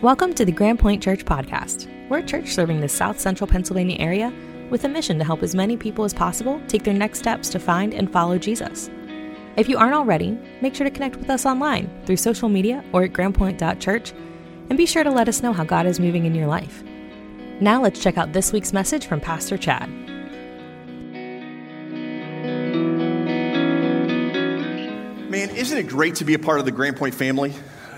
Welcome to the Grand Point Church podcast. We're a church serving the South Central Pennsylvania area with a mission to help as many people as possible take their next steps to find and follow Jesus. If you aren't already, make sure to connect with us online through social media or at grandpoint.church, and be sure to let us know how God is moving in your life. Now let's check out this week's message from Pastor Chad. Man, isn't it great to be a part of the Grand Point family?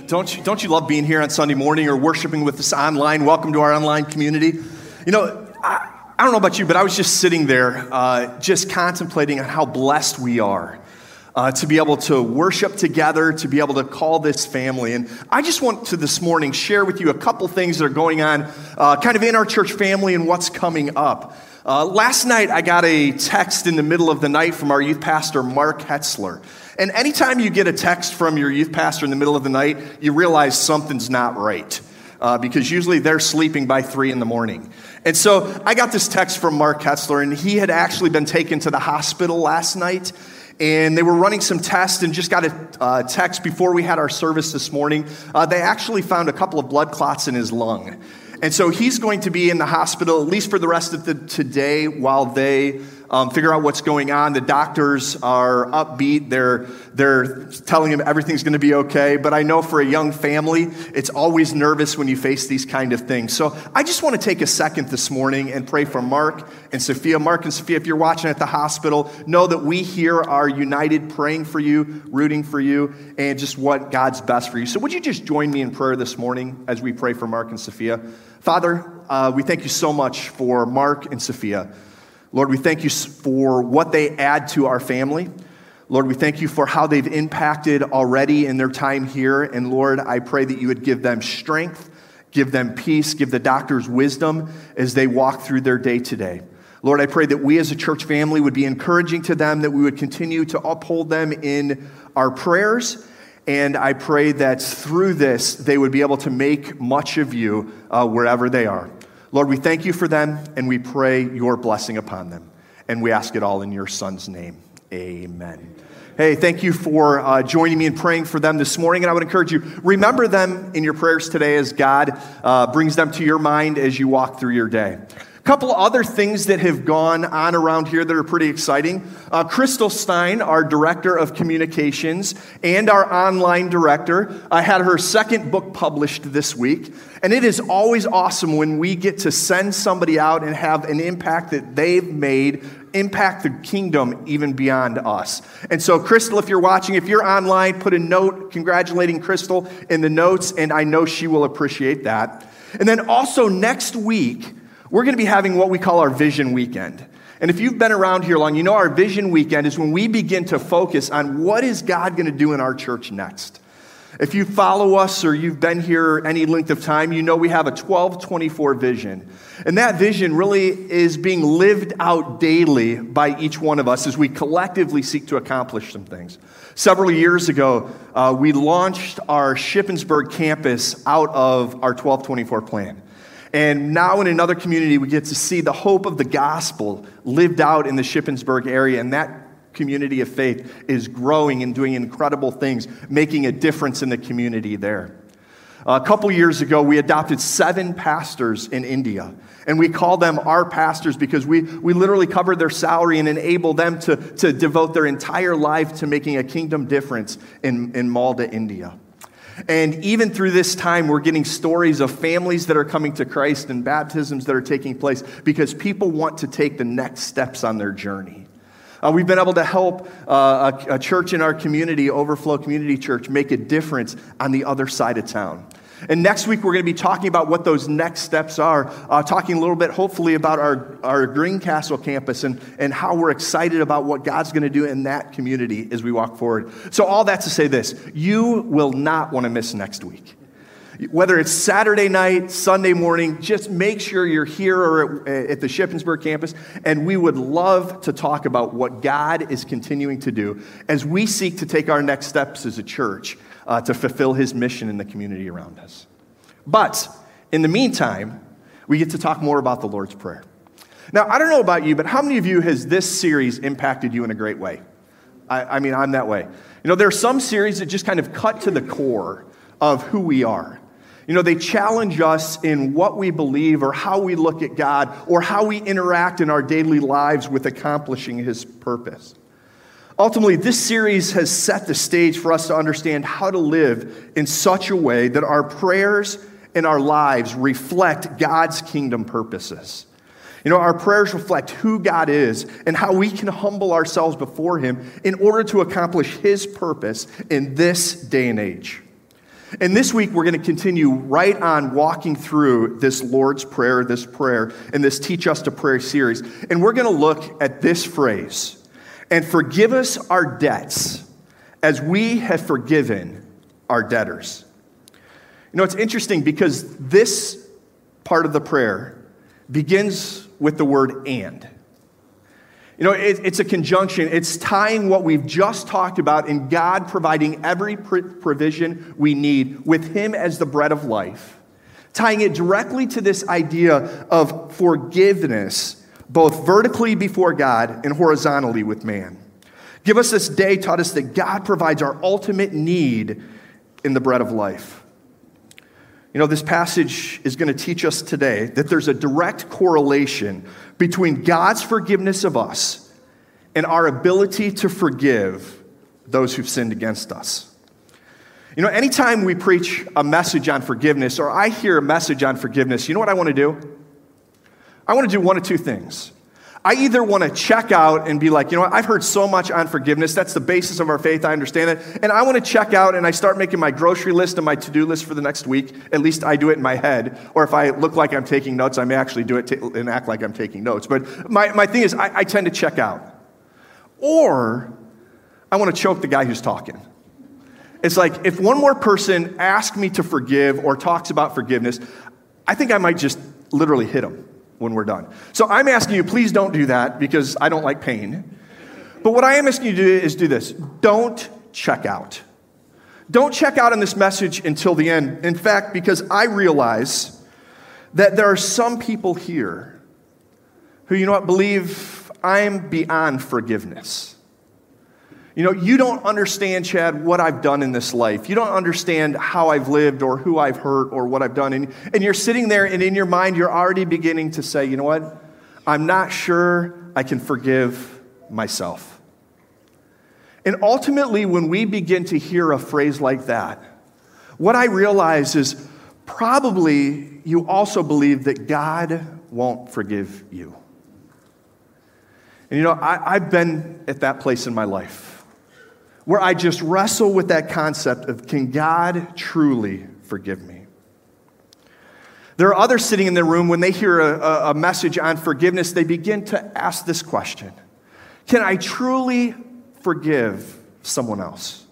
Don't you love being here on Sunday morning or worshiping with us online? Welcome to our online community. You know, I don't know about you, but I was just sitting there just contemplating on how blessed we are to be able to worship together, to be able to call this family. And I just want to this morning share with you a couple things that are going on kind of in our church family and what's coming up. Last night, I got a text in the middle of the night from our youth pastor, Mark Hetzler. And anytime you get a text from your youth pastor in the middle of the night, you realize something's not right, because usually they're sleeping by 3 in the morning. And so I got this text from Mark Hetzler, and he had actually been taken to the hospital last night, and they were running some tests and just got a text before we had our service this morning. They actually found a couple of blood clots in his lung. And so he's going to be in the hospital, at least for the rest of today, while they figure out what's going on. The doctors are upbeat. They're telling him everything's going to be okay. But I know for a young family, it's always nervous when you face these kind of things. So I just want to take a second this morning and pray for Mark and Sophia. Mark and Sophia, if you're watching at the hospital, know that we here are united, praying for you, rooting for you, and just what God's best for you. So would you just join me in prayer this morning as we pray for Mark and Sophia? Father, we thank you so much for Mark and Sophia. Lord, we thank you for what they add to our family. Lord, we thank you for how they've impacted already in their time here. And Lord, I pray that you would give them strength, give them peace, give the doctors wisdom as they walk through their day today. Lord, I pray that we as a church family would be encouraging to them, that we would continue to uphold them in our prayers. And I pray that through this, they would be able to make much of you wherever they are. Lord, we thank you for them, and we pray your blessing upon them. And we ask it all in your son's name. Amen. Hey, thank you for joining me in praying for them this morning. And I would encourage you, remember them in your prayers today as God brings them to your mind as you walk through your day. A couple other things that have gone on around here that are pretty exciting. Crystal Stein, our director of communications and our online director, had her second book published this week. And it is always awesome when we get to send somebody out and have an impact that they've made, impact the kingdom even beyond us. And so, Crystal, if you're watching, if you're online, put a note congratulating Crystal in the notes, and I know she will appreciate that. And then also next week, we're going to be having what we call our Vision Weekend. And if you've been around here long, you know our Vision Weekend is when we begin to focus on what is God going to do in our church next. If you follow us or you've been here any length of time, you know we have a 12/24 vision. And that vision really is being lived out daily by each one of us as we collectively seek to accomplish some things. Several years ago, we launched our Shippensburg campus out of our 12/24 plan. And now in another community, we get to see the hope of the gospel lived out in the Shippensburg area. And that community of faith is growing and doing incredible things, making a difference in the community there. A couple years ago, we adopted 7 pastors in India. And we call them our pastors because we literally cover their salary and enable them to devote their entire life to making a kingdom difference in Malda, India. And even through this time, we're getting stories of families that are coming to Christ and baptisms that are taking place because people want to take the next steps on their journey. We've been able to help a church in our community, Overflow Community Church, make a difference on the other side of town. And next week, we're going to be talking about what those next steps are, talking a little bit, hopefully, about our Greencastle campus and how we're excited about what God's going to do in that community as we walk forward. So all that to say this, you will not want to miss next week. Whether it's Saturday night, Sunday morning, just make sure you're here or at the Shippensburg campus, and we would love to talk about what God is continuing to do as we seek to take our next steps as a church to fulfill his mission in the community around us. But in the meantime, we get to talk more about the Lord's Prayer. Now, I don't know about you, but how many of you has this series impacted you in a great way? I mean, I'm that way. You know, there are some series that just kind of cut to the core of who we are. You know, they challenge us in what we believe or how we look at God or how we interact in our daily lives with accomplishing His purpose. Ultimately, this series has set the stage for us to understand how to live in such a way that our prayers and our lives reflect God's kingdom purposes. You know, our prayers reflect who God is and how we can humble ourselves before Him in order to accomplish His purpose in this day and age. And this week, we're going to continue right on walking through this Lord's Prayer, this prayer, and this Teach Us to Pray series. And we're going to look at this phrase, and forgive us our debts as we have forgiven our debtors. You know, it's interesting because this part of the prayer begins with the word and. You know, it's a conjunction. It's tying what we've just talked about in God providing every provision we need with Him as the bread of life, tying it directly to this idea of forgiveness, both vertically before God and horizontally with man. Give us this day taught us that God provides our ultimate need in the bread of life. You know, this passage is going to teach us today that there's a direct correlation between God's forgiveness of us and our ability to forgive those who've sinned against us. You know, anytime we preach a message on forgiveness, or I hear a message on forgiveness, you know what I want to do? I want to do one of two things. I either want to check out and be like, you know what, I've heard so much on forgiveness. That's the basis of our faith. I understand it. And I want to check out, and I start making my grocery list and my to-do list for the next week. At least I do it in my head. Or if I look like I'm taking notes, I may actually do it and act like I'm taking notes. But my thing is, I tend to check out. Or I want to choke the guy who's talking. It's like, if one more person asks me to forgive or talks about forgiveness, I think I might just literally hit him when we're done. So I'm asking you, please don't do that because I don't like pain. But what I am asking you to do is do this. Don't check out. Don't check out on this message until the end. In fact, because I realize that there are some people here who, you know what, believe I'm beyond forgiveness. You know, you don't understand, Chad, what I've done in this life. You don't understand how I've lived or who I've hurt or what I've done. And you're sitting there, and in your mind, you're already beginning to say, you know what? I'm not sure I can forgive myself. And ultimately, when we begin to hear a phrase like that, what I realize is probably you also believe that God won't forgive you. And you know, I've been at that place in my life, where I just wrestle with that concept of, can God truly forgive me? There are others sitting in the room, when they hear a message on forgiveness, they begin to ask this question: can I truly forgive someone else?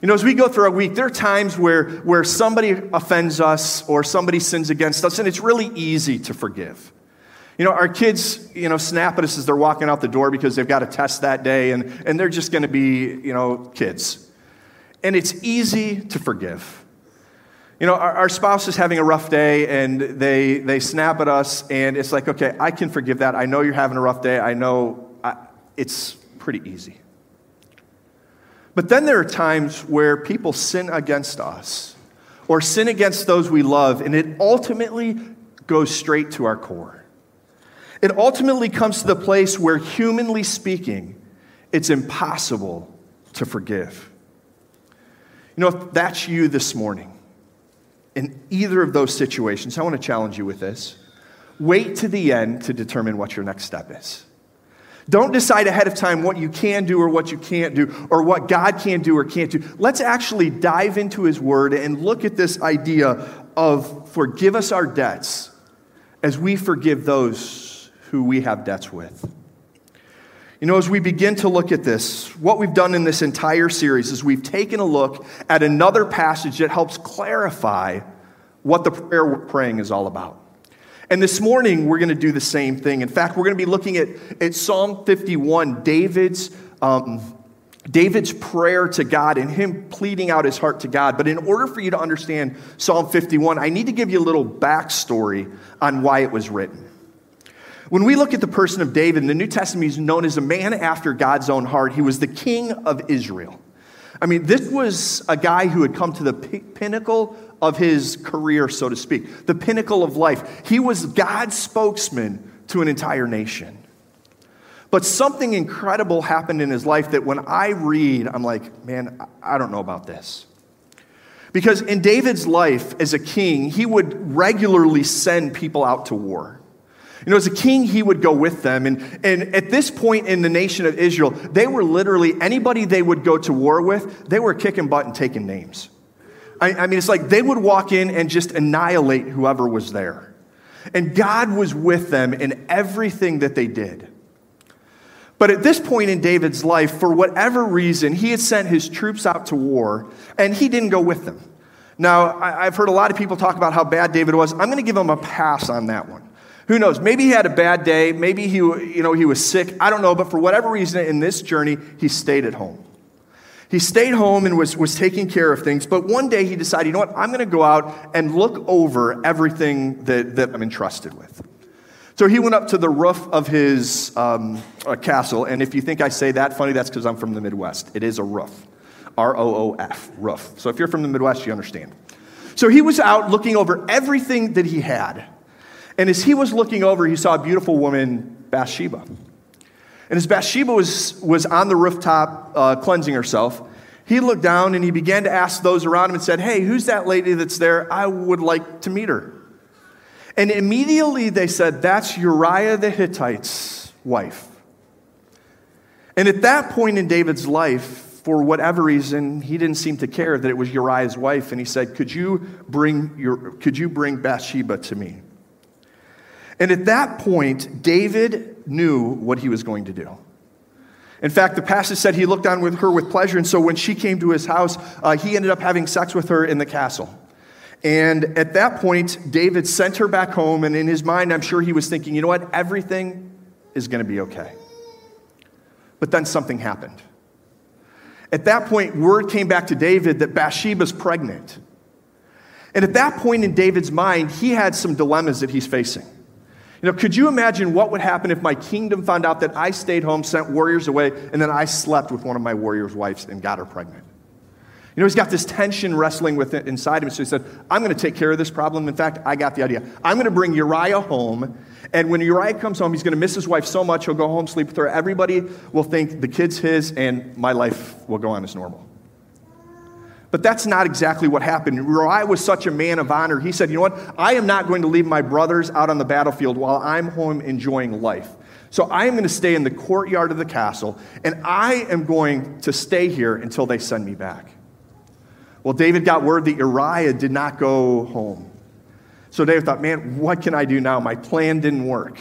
You know, as we go through our week, there are times where somebody offends us or somebody sins against us, and it's really easy to forgive. You know, our kids, you know, snap at us as they're walking out the door because they've got a test that day, and they're just going to be, you know, kids. And it's easy to forgive. You know, our spouse is having a rough day, and they snap at us, and it's like, okay, I can forgive that. I know you're having a rough day. It's pretty easy. But then there are times where people sin against us or sin against those we love, and it ultimately goes straight to our core. It ultimately comes to the place where, humanly speaking, it's impossible to forgive. You know, if that's you this morning, in either of those situations, I want to challenge you with this. Wait to the end to determine what your next step is. Don't decide ahead of time what you can do or what you can't do, or what God can do or can't do. Let's actually dive into His Word and look at this idea of forgive us our debts as we forgive those who we have debts with. You know, as we begin to look at this, what we've done in this entire series is we've taken a look at another passage that helps clarify what the prayer we're praying is all about. And this morning, we're going to do the same thing. In fact, we're going to be looking at Psalm 51, David's prayer to God and him pleading out his heart to God. But in order for you to understand Psalm 51, I need to give you a little backstory on why it was written. When we look at the person of David, in the New Testament, he's known as a man after God's own heart. He was the king of Israel. I mean, this was a guy who had come to the pinnacle of his career, so to speak, the pinnacle of life. He was God's spokesman to an entire nation. But something incredible happened in his life that when I read, I'm like, man, I don't know about this. Because in David's life as a king, he would regularly send people out to war. You know, as a king, he would go with them. And at this point in the nation of Israel, they were literally, anybody they would go to war with, they were kicking butt and taking names. I mean, it's like they would walk in and just annihilate whoever was there. And God was with them in everything that they did. But at this point in David's life, for whatever reason, he had sent his troops out to war, and he didn't go with them. Now, I've heard a lot of people talk about how bad David was. I'm going to give him a pass on that one. Who knows? Maybe he had a bad day. Maybe he was sick. I don't know. But for whatever reason, in this journey, he stayed at home. He stayed home and was taking care of things. But one day he decided, you know what? I'm going to go out and look over everything that I'm entrusted with. So he went up to the roof of his castle, and if you think I say that funny, that's because I'm from the Midwest. It is a roof, R-O-O-F, roof. So if you're from the Midwest, you understand. So he was out looking over everything that he had, and as he was looking over, he saw a beautiful woman, Bathsheba. And as Bathsheba was on the rooftop cleansing herself, he looked down and he began to ask those around him and said, "Hey, who's that lady that's there? I would like to meet her." And immediately they said, "That's Uriah the Hittite's wife." And at that point in David's life, for whatever reason, he didn't seem to care that it was Uriah's wife. And he said, could you bring Bathsheba to me? And at that point, David knew what he was going to do. In fact, the passage said he looked on with her with pleasure. And so when she came to his house, he ended up having sex with her in the castle. And at that point, David sent her back home, and in his mind, I'm sure he was thinking, you know what, everything is going to be okay. But then something happened. At that point, word came back to David that Bathsheba's pregnant. And at that point in David's mind, he had some dilemmas that he's facing. You know, could you imagine what would happen if my kingdom found out that I stayed home, sent warriors away, and then I slept with one of my warriors' wives and got her pregnant? You know, he's got this tension wrestling with it inside him. So he said, I'm going to take care of this problem. In fact, I got the idea. I'm going to bring Uriah home. And when Uriah comes home, he's going to miss his wife so much, he'll go home, sleep with her. Everybody will think the kid's his, and my life will go on as normal. But that's not exactly what happened. Uriah was such a man of honor. He said, you know what? I am not going to leave my brothers out on the battlefield while I'm home enjoying life. So I am going to stay in the courtyard of the castle, and I am going to stay here until they send me back. Well, David got word that Uriah did not go home. So David thought, man, what can I do now? My plan didn't work.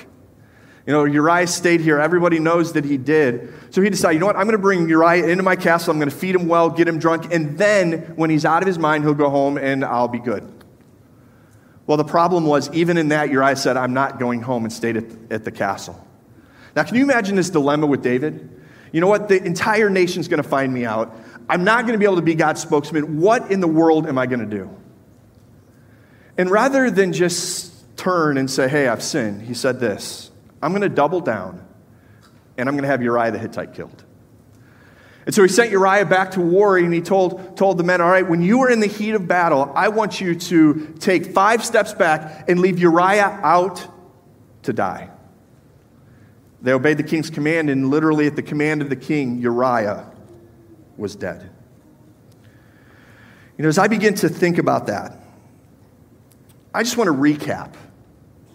You know, Uriah stayed here. Everybody knows that he did. So he decided, you know what? I'm going to bring Uriah into my castle. I'm going to feed him well, get him drunk. And then when he's out of his mind, he'll go home and I'll be good. Well, the problem was, even in that, Uriah said, I'm not going home, and stayed at the castle. Now, can you imagine this dilemma with David? You know what? The entire nation's going to find me out. I'm not going to be able to be God's spokesman. What in the world am I going to do? And rather than just turn and say, hey, I've sinned, he said this: I'm going to double down, and I'm going to have Uriah the Hittite killed. And so he sent Uriah back to war, and he told the men, all right, when you are in the heat of battle, I want you to take 5 steps back and leave Uriah out to die. They obeyed the king's command, and literally at the command of the king, Uriah was dead. You know, as I begin to think about that, I just want to recap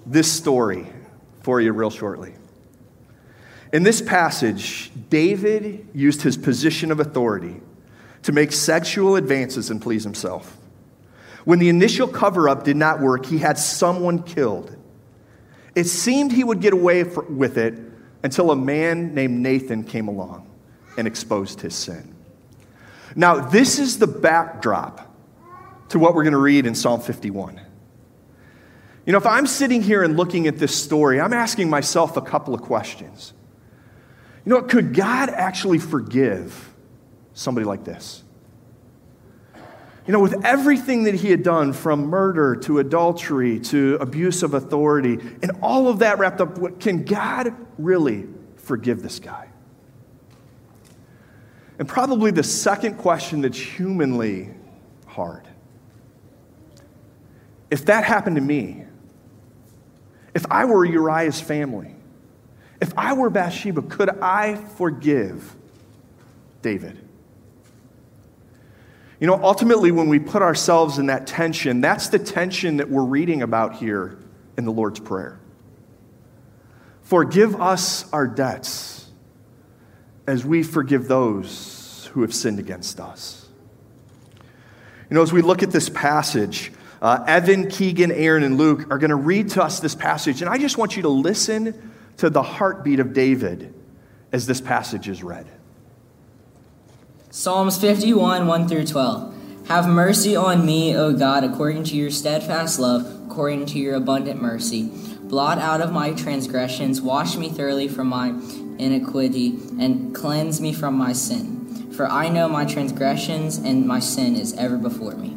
this story for you real shortly. In this passage, David used his position of authority to make sexual advances and please himself. When the initial cover-up did not work, he had someone killed. It seemed he would get away with it until a man named Nathan came along and exposed his sin. Now, this is the backdrop to what we're going to read in Psalm 51. You know, if I'm sitting here and looking at this story, I'm asking myself a couple of questions. You know what? Could God actually forgive somebody like this? You know, with everything that he had done, from murder to adultery to abuse of authority, and all of that wrapped up, can God really forgive this guy? And probably the second question that's humanly hard. If that happened to me, if I were Uriah's family, if I were Bathsheba, could I forgive David? You know, ultimately, when we put ourselves in that tension, that's the tension that we're reading about here in the Lord's Prayer. Forgive us our debts as we forgive those who have sinned against us. You know, as we look at this passage, Evan, Keegan, Aaron, and Luke are going to read to us this passage, and I just want you to listen to the heartbeat of David as this passage is read. Psalms 51, 1 through 12. Have mercy on me, O God, according to your steadfast love, according to your abundant mercy. Blot out of my transgressions, wash me thoroughly from my iniquity, and cleanse me from my sin. For I know my transgressions, and my sin is ever before me.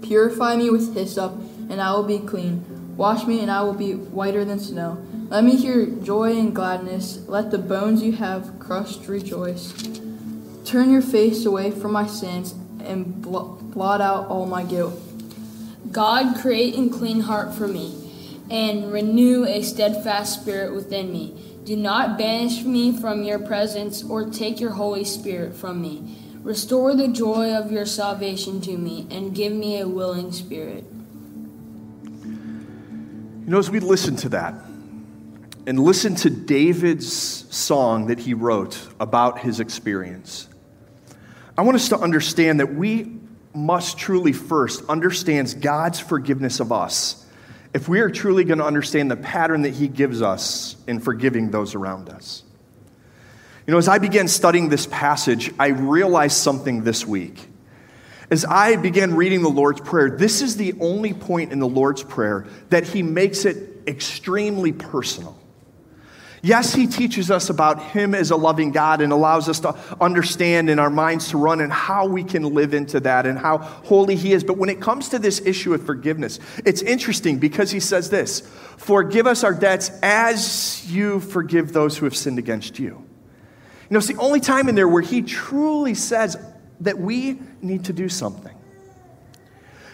Purify me with hyssop, and I will be clean. Wash me, and I will be whiter than snow. Let me hear joy and gladness. Let the bones you have crushed rejoice. Turn your face away from my sins and blot out all my guilt. God, create a clean heart for me, and renew a steadfast spirit within me. Do not banish me from your presence or take your Holy Spirit from me. Restore the joy of your salvation to me and give me a willing spirit. You know, as we listen to that, and listen to David's song that he wrote about his experience, I want us to understand that we must truly first understand God's forgiveness of us if we are truly going to understand the pattern that he gives us in forgiving those around us. You know, as I began studying this passage, I realized something this week. As I began reading the Lord's Prayer, this is the only point in the Lord's Prayer that he makes it extremely personal. Yes, he teaches us about him as a loving God and allows us to understand and our minds to run and how we can live into that and how holy he is. But when it comes to this issue of forgiveness, it's interesting because he says this, forgive us our debts as you forgive those who have sinned against you. You know, it's the only time in there where he truly says that we need to do something.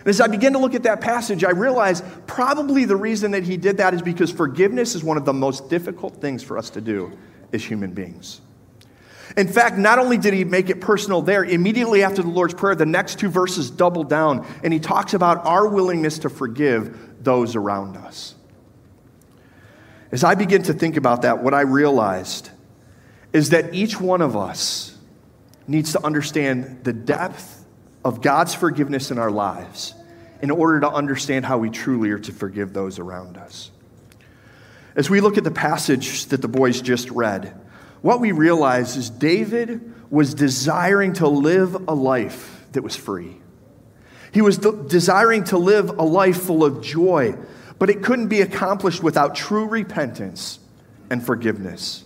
And as I begin to look at that passage, I realize probably the reason that he did that is because forgiveness is one of the most difficult things for us to do as human beings. In fact, not only did he make it personal there, immediately after the Lord's Prayer, the next two verses double down, and he talks about our willingness to forgive those around us. As I begin to think about that, what I realized is that each one of us needs to understand the depth of God's forgiveness in our lives in order to understand how we truly are to forgive those around us. As we look at the passage that the boys just read, what we realize is David was desiring to live a life that was free. He was desiring to live a life full of joy, but it couldn't be accomplished without true repentance and forgiveness.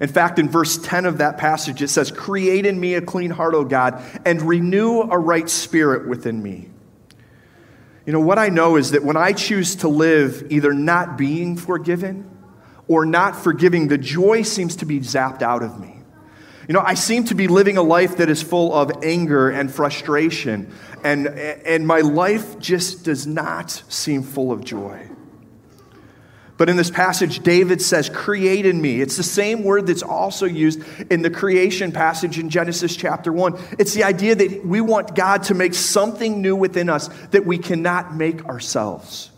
In fact, in verse 10 of that passage, it says, create in me a clean heart, O God, and renew a right spirit within me. You know, what I know is that when I choose to live either not being forgiven or not forgiving, the joy seems to be zapped out of me. You know, I seem to be living a life that is full of anger and frustration, and my life just does not seem full of joy. But in this passage, David says, create in me. It's the same word that's also used in the creation passage in Genesis chapter 1. It's the idea that we want God to make something new within us that we cannot make ourselves.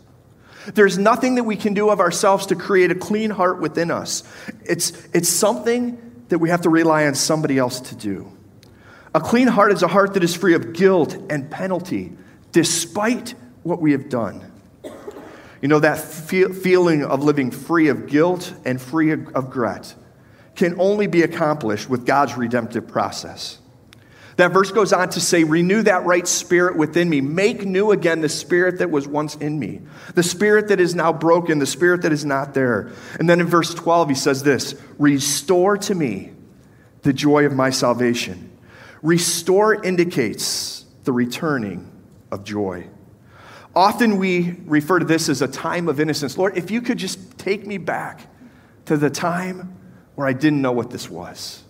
There's nothing that we can do of ourselves to create a clean heart within us. It's something that we have to rely on somebody else to do. A clean heart is a heart that is free of guilt and penalty, despite what we have done. You know, that feeling of living free of guilt and free of regret can only be accomplished with God's redemptive process. That verse goes on to say, renew that right spirit within me. Make new again the spirit that was once in me. The spirit that is now broken, the spirit that is not there. And then in verse 12, he says this, restore to me the joy of my salvation. Restore indicates the returning of joy. Often we refer to this as a time of innocence. Lord, if you could just take me back to the time where I didn't know what this was.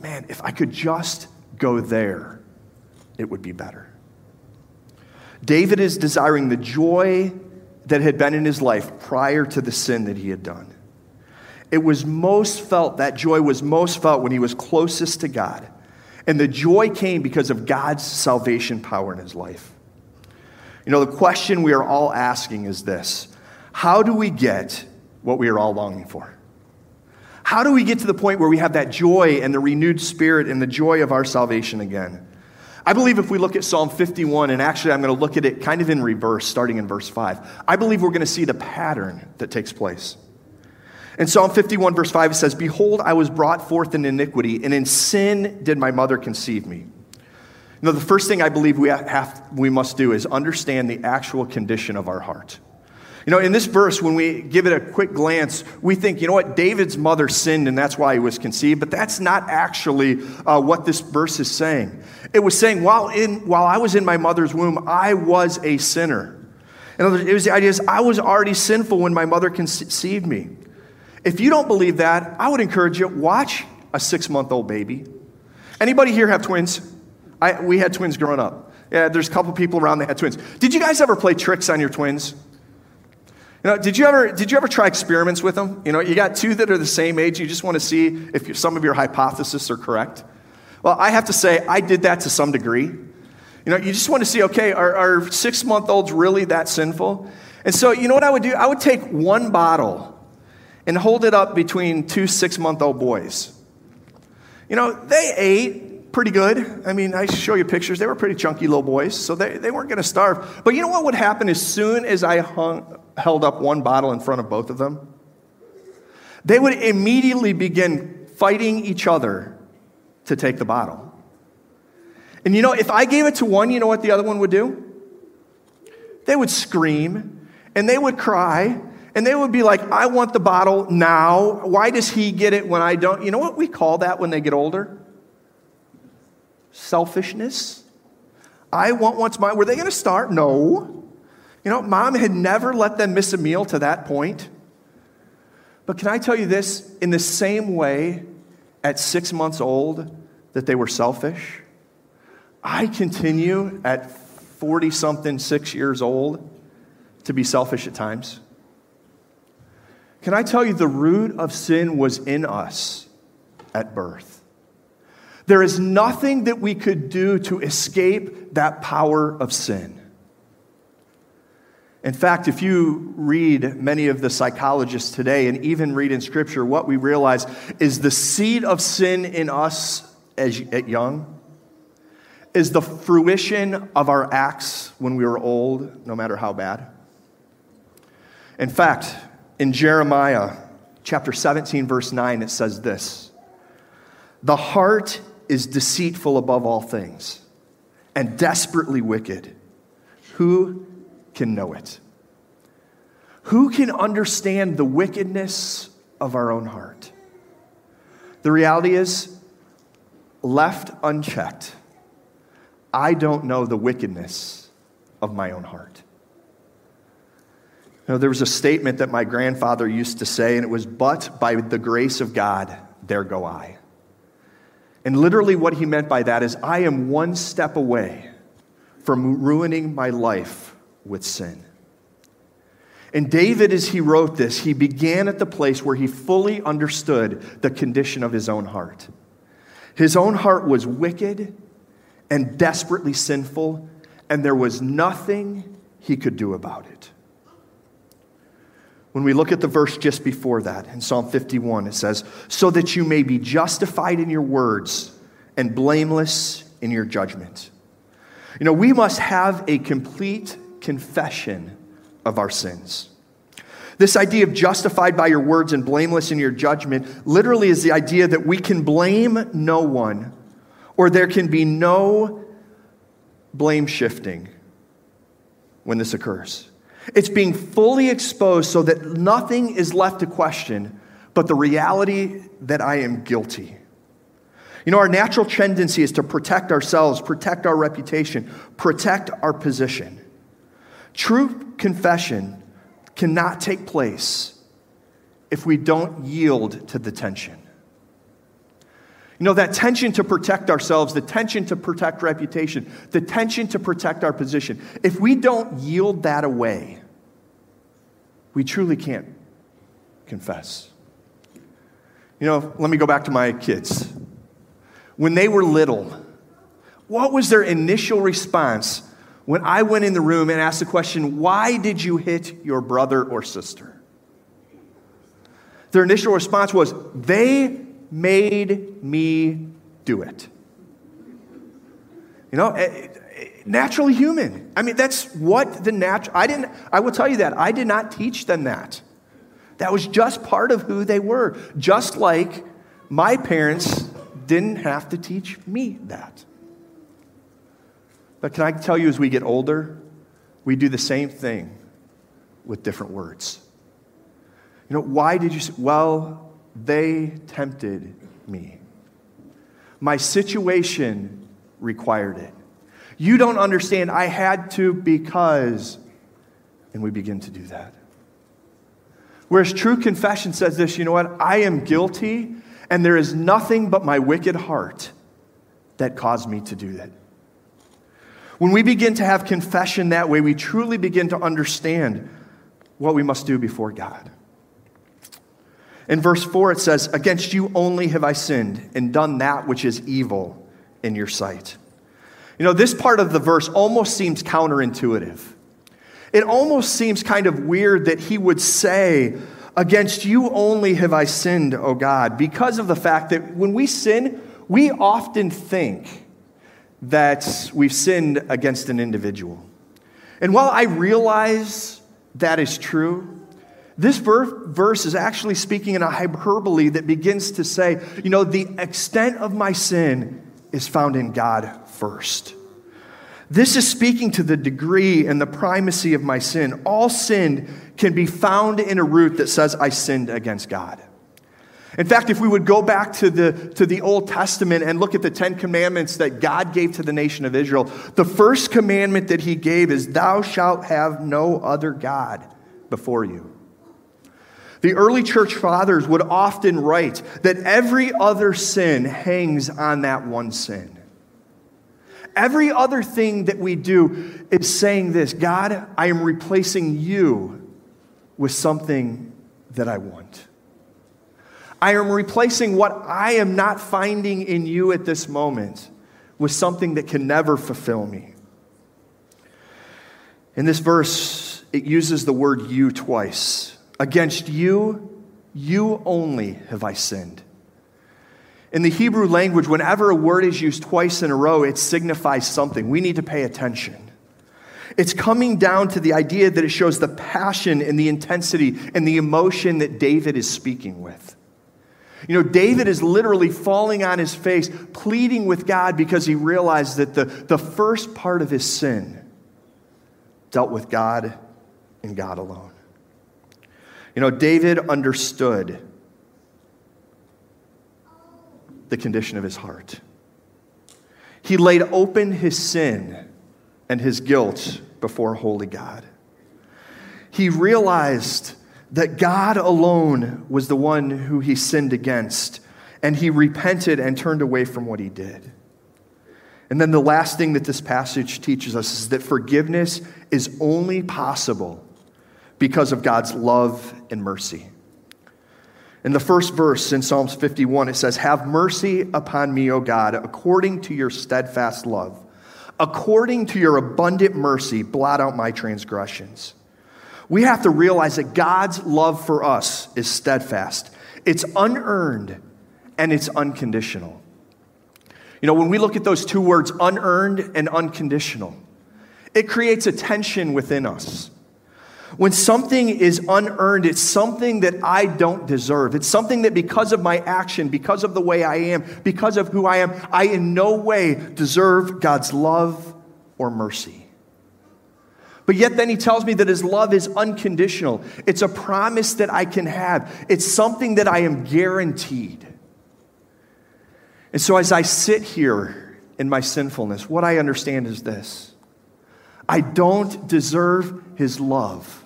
Man, if I could just go there, it would be better. David is desiring the joy that had been in his life prior to the sin that he had done. It was most felt, that joy was most felt when he was closest to God. And the joy came because of God's salvation power in his life. You know, the question we are all asking is this: how do we get what we are all longing for? How do we get to the point where we have that joy and the renewed spirit and the joy of our salvation again? I believe if we look at Psalm 51, and actually I'm going to look at it kind of in reverse, starting in verse 5, I believe we're going to see the pattern that takes place. In Psalm 51, verse 5, it says, behold, I was brought forth in iniquity, and in sin did my mother conceive me. Now, the first thing I believe we must do is understand the actual condition of our heart. You know, in this verse, when we give it a quick glance, we think, you know what, David's mother sinned and that's why he was conceived, but that's not actually what this verse is saying. It was saying, while I was in my mother's womb, I was a sinner. In other words, it was the idea is I was already sinful when my mother conceived me. If you don't believe that, I would encourage you, watch a 6-month-old baby. Anybody here have twins? We had twins growing up. Yeah, there's a couple people around that had twins. Did you guys ever play tricks on your twins? You know, did you ever try experiments with them? You know, you got two that are the same age. You just want to see if some of your hypotheses are correct. Well, I have to say, I did that to some degree. You know, you just want to see, okay, are 6-month-olds really that sinful? And so, you know what I would do? I would take one bottle and hold it up between two 6-month-old boys. You know, they ate pretty good. I mean, I show you pictures. They were pretty chunky little boys, so they weren't going to starve. But you know what would happen as soon as I held up one bottle in front of both of them? They would immediately begin fighting each other to take the bottle. And you know, if I gave it to one, you know what the other one would do? They would scream, and they would cry, and they would be like, I want the bottle now. Why does he get it when I don't? You know what we call that when they get older? Selfishness. I want what's mine. Were they going to starve? No. You know, mom had never let them miss a meal to that point. But can I tell you this? In the same way, at 6 months old, that they were selfish, I continue at 40-something, 6 years old, to be selfish at times. Can I tell you the root of sin was in us at birth? There is nothing that we could do to escape that power of sin. In fact, if you read many of the psychologists today and even read in Scripture, what we realize is the seed of sin in us at young is the fruition of our acts when we were old, no matter how bad. In fact, in Jeremiah chapter 17, verse 9, it says this, the heart is deceitful above all things and desperately wicked. Who can know it? Who can understand the wickedness of our own heart? The reality is, left unchecked, I don't know the wickedness of my own heart. You know, there was a statement that my grandfather used to say, and it was, but by the grace of God, there go I. And literally what he meant by that is, I am one step away from ruining my life with sin. And David, as he wrote this, he began at the place where he fully understood the condition of his own heart. His own heart was wicked and desperately sinful, and there was nothing he could do about it. When we look at the verse just before that, in Psalm 51, it says, so that you may be justified in your words and blameless in your judgment. You know, we must have a complete confession of our sins. This idea of justified by your words and blameless in your judgment literally is the idea that we can blame no one or there can be no blame shifting when this occurs. It's being fully exposed so that nothing is left to question but the reality that I am guilty. You know, our natural tendency is to protect ourselves, protect our reputation, protect our position. True confession cannot take place if we don't yield to the tension. You know, that tension to protect ourselves, the tension to protect reputation, the tension to protect our position. If we don't yield that away, we truly can't confess. You know, let me go back to my kids. When they were little, what was their initial response when I went in the room and asked the question, why did you hit your brother or sister? Their initial response was, they made me do it. You know, naturally human. I mean, that's what the natural, I will tell you that, I did not teach them that. That was just part of who they were, just like my parents didn't have to teach me that. But can I tell you, as we get older, we do the same thing with different words. You know, why did you say, well, they tempted me. My situation required it. You don't understand, I had to because, and we begin to do that. Whereas true confession says this, you know what, I am guilty, and there is nothing but my wicked heart that caused me to do that. When we begin to have confession that way, we truly begin to understand what we must do before God. In verse 4, it says, against you only have I sinned and done that which is evil in your sight. You know, this part of the verse almost seems counterintuitive. It almost seems kind of weird that he would say, against you only have I sinned, O God, because of the fact that when we sin, we often think that we've sinned against an individual. And while I realize that is true, this verse is actually speaking in a hyperbole that begins to say, you know, the extent of my sin is found in God first. This is speaking to the degree and the primacy of my sin. All sin can be found in a root that says I sinned against God. In fact, if we would go back to the Old Testament and look at the 10 commandments that God gave to the nation of Israel, the first commandment that he gave is, thou shalt have no other God before you. The early church fathers would often write that every other sin hangs on that one sin. Every other thing that we do is saying this, God, I am replacing you with something that I want. I am replacing what I am not finding in you at this moment with something that can never fulfill me. In this verse, it uses the word you twice. Against you, you only have I sinned. In the Hebrew language, whenever a word is used twice in a row, it signifies something. We need to pay attention. It's coming down to the idea that it shows the passion and the intensity and the emotion that David is speaking with. You know, David is literally falling on his face, pleading with God because he realized that the first part of his sin dealt with God and God alone. You know, David understood the condition of his heart. He laid open his sin and his guilt before holy God. He realized that God alone was the one who he sinned against, and he repented and turned away from what he did. And then the last thing that this passage teaches us is that forgiveness is only possible because of God's love and mercy. In the first verse in Psalms 51, it says, have mercy upon me, O God, according to your steadfast love. According to your abundant mercy, blot out my transgressions. We have to realize that God's love for us is steadfast. It's unearned and it's unconditional. You know, when we look at those two words, unearned and unconditional, it creates a tension within us. When something is unearned, it's something that I don't deserve. It's something that because of my action, because of the way I am, because of who I am, I in no way deserve God's love or mercy. But yet then he tells me that his love is unconditional. It's a promise that I can have. It's something that I am guaranteed. And so as I sit here in my sinfulness, what I understand is this. I don't deserve his love,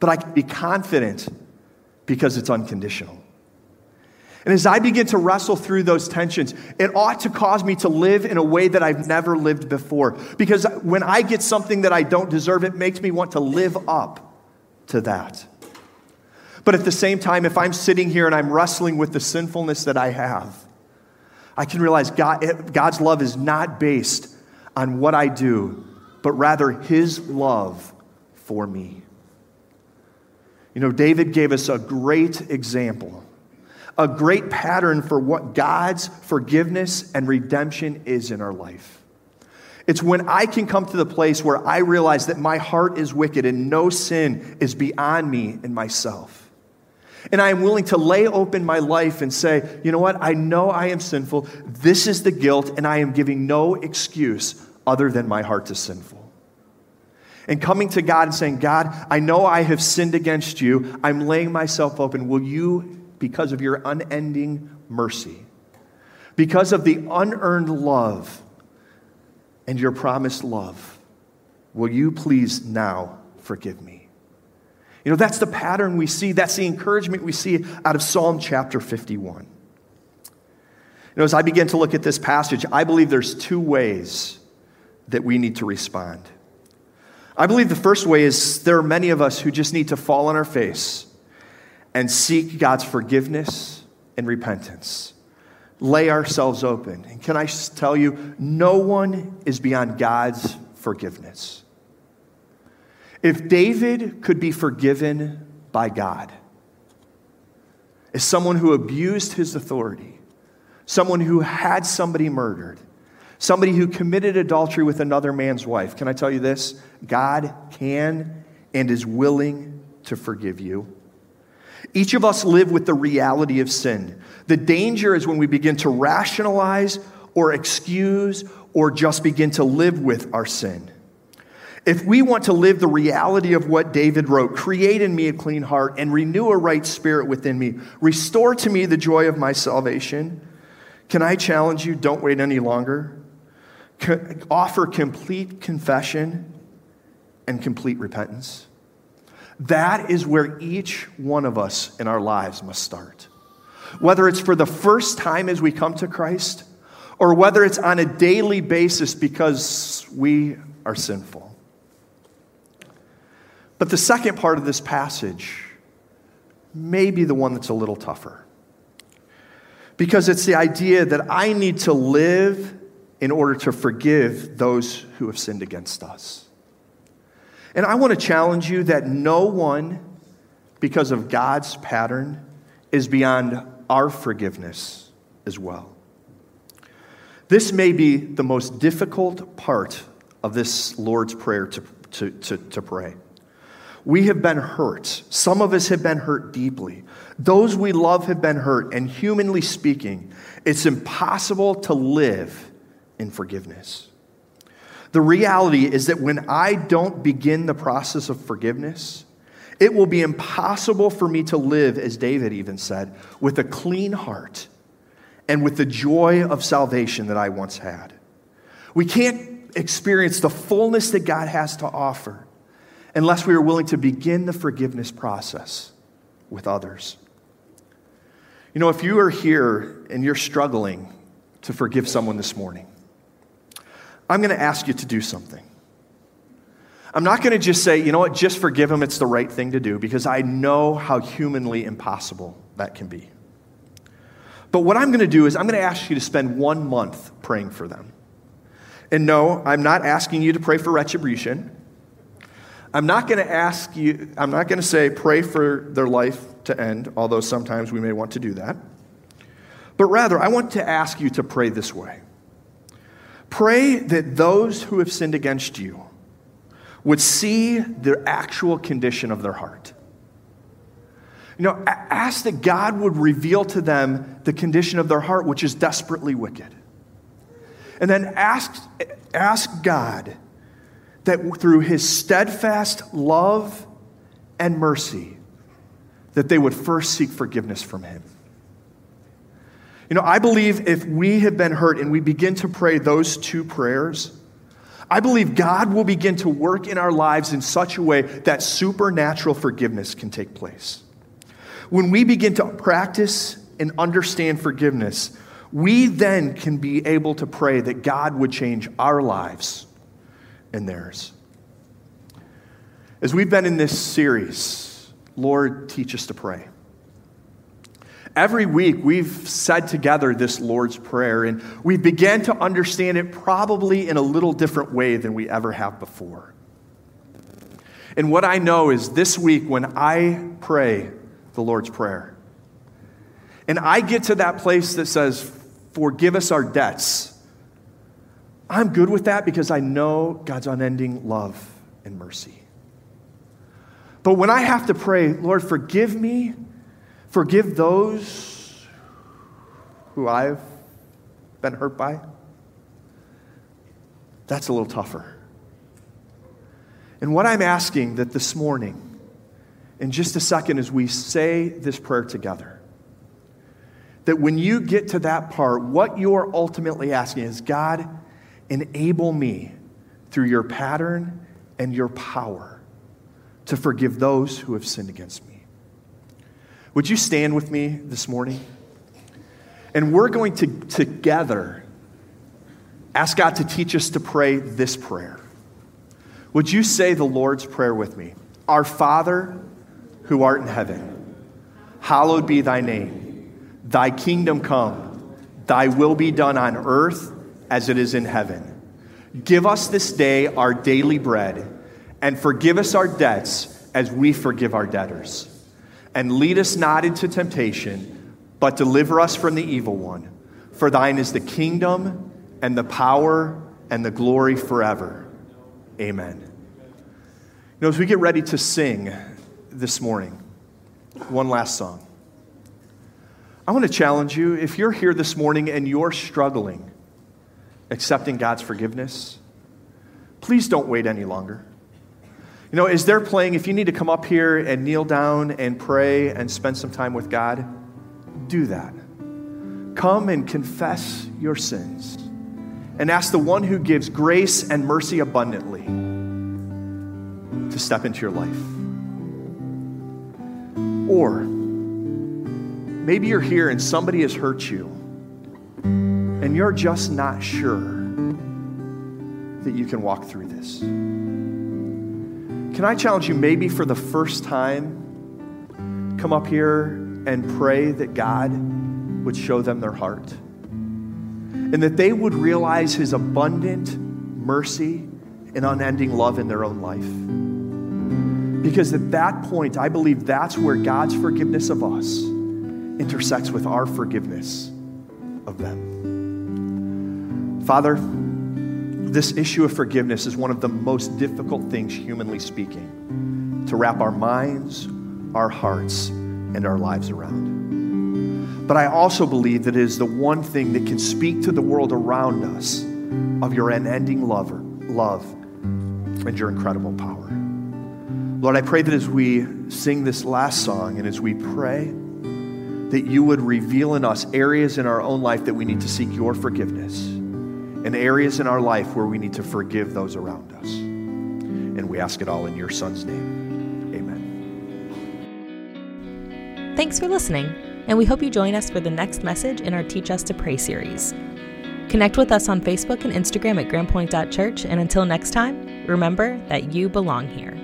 but I can be confident because it's unconditional. And as I begin to wrestle through those tensions, it ought to cause me to live in a way that I've never lived before. Because when I get something that I don't deserve, it makes me want to live up to that. But at the same time, if I'm sitting here and I'm wrestling with the sinfulness that I have, I can realize God's love is not based on what I do, but rather his love for me. You know, David gave us a great example, a great pattern for what God's forgiveness and redemption is in our life. It's when I can come to the place where I realize that my heart is wicked and no sin is beyond me and myself. And I am willing to lay open my life and say, you know what? I know I am sinful. This is the guilt, and I am giving no excuse other than my heart is sinful. And coming to God and saying, God, I know I have sinned against you. I'm laying myself open. Will you, because of your unending mercy, because of the unearned love and your promised love, will you please now forgive me? You know, that's the pattern we see. That's the encouragement we see out of Psalm chapter 51. You know, as I begin to look at this passage, I believe there's two ways that we need to respond. I believe the first way is there are many of us who just need to fall on our face and seek God's forgiveness and repentance. Lay ourselves open. And can I tell you, no one is beyond God's forgiveness. If David could be forgiven by God, as someone who abused his authority, someone who had somebody murdered, somebody who committed adultery with another man's wife, can I tell you this? God can and is willing to forgive you. Each of us live with the reality of sin. The danger is when we begin to rationalize or excuse or just begin to live with our sin. If we want to live the reality of what David wrote, create in me a clean heart and renew a right spirit within me, restore to me the joy of my salvation, can I challenge you, don't wait any longer. Offer complete confession and complete repentance. That is where each one of us in our lives must start. Whether it's for the first time as we come to Christ, or whether it's on a daily basis because we are sinful. But the second part of this passage may be the one that's a little tougher, because it's the idea that I need to live in order to forgive those who have sinned against us. And I want to challenge you that no one, because of God's pattern, is beyond our forgiveness as well. This may be the most difficult part of this Lord's Prayer to pray. We have been hurt. Some of us have been hurt deeply. Those we love have been hurt, and humanly speaking, it's impossible to live in forgiveness. The reality is that when I don't begin the process of forgiveness, it will be impossible for me to live, as David even said, with a clean heart and with the joy of salvation that I once had. We can't experience the fullness that God has to offer unless we are willing to begin the forgiveness process with others. You know, if you are here and you're struggling to forgive someone this morning, I'm going to ask you to do something. I'm not going to just say, you know what, just forgive them, it's the right thing to do, because I know how humanly impossible that can be. But what I'm going to do is I'm going to ask you to spend 1 month praying for them. And no, I'm not asking you to pray for retribution. I'm not going to say pray for their life to end, although sometimes we may want to do that. But rather, I want to ask you to pray this way. Pray that those who have sinned against you would see the actual condition of their heart. You know, ask that God would reveal to them the condition of their heart, which is desperately wicked. And then ask God that through his steadfast love and mercy, that they would first seek forgiveness from him. You know, I believe if we have been hurt and we begin to pray those two prayers, I believe God will begin to work in our lives in such a way that supernatural forgiveness can take place. When we begin to practice and understand forgiveness, we then can be able to pray that God would change our lives and theirs. As we've been in this series, Lord, teach us to pray. Every week we've said together this Lord's Prayer, and we began to understand it probably in a little different way than we ever have before. And what I know is this week when I pray the Lord's Prayer, and I get to that place that says, forgive us our debts, I'm good with that because I know God's unending love and mercy. But when I have to pray, Lord, forgive me, forgive those who I've been hurt by, that's a little tougher. And what I'm asking that this morning, in just a second as we say this prayer together, that when you get to that part, what you're ultimately asking is, God, enable me through your pattern and your power to forgive those who have sinned against me. Would you stand with me this morning? And we're going to together ask God to teach us to pray this prayer. Would you say the Lord's Prayer with me? Our Father, who art in heaven, hallowed be thy name. Thy kingdom come, thy will be done on earth as it is in heaven. Give us this day our daily bread, and forgive us our debts as we forgive our debtors. And lead us not into temptation, but deliver us from the evil one. For thine is the kingdom and the power and the glory forever. Amen. You know, as we get ready to sing this morning, one last song. I want to challenge you, if you're here this morning and you're struggling accepting God's forgiveness, please don't wait any longer. You know, as they're playing, if you need to come up here and kneel down and pray and spend some time with God, do that. Come and confess your sins and ask the one who gives grace and mercy abundantly to step into your life. Or maybe you're here and somebody has hurt you and you're just not sure that you can walk through this. Can I challenge you, maybe for the first time, come up here and pray that God would show them their heart and that they would realize his abundant mercy and unending love in their own life. Because at that point, I believe that's where God's forgiveness of us intersects with our forgiveness of them. Father, this issue of forgiveness is one of the most difficult things, humanly speaking, to wrap our minds, our hearts, and our lives around. But I also believe that it is the one thing that can speak to the world around us of your unending love and your incredible power. Lord, I pray that as we sing this last song and as we pray, that you would reveal in us areas in our own life that we need to seek your forgiveness and areas in our life where we need to forgive those around us. And we ask it all in your Son's name. Amen. Thanks for listening, and we hope you join us for the next message in our Teach Us to Pray series. Connect with us on Facebook and Instagram at grandpoint.church, and until next time, remember that you belong here.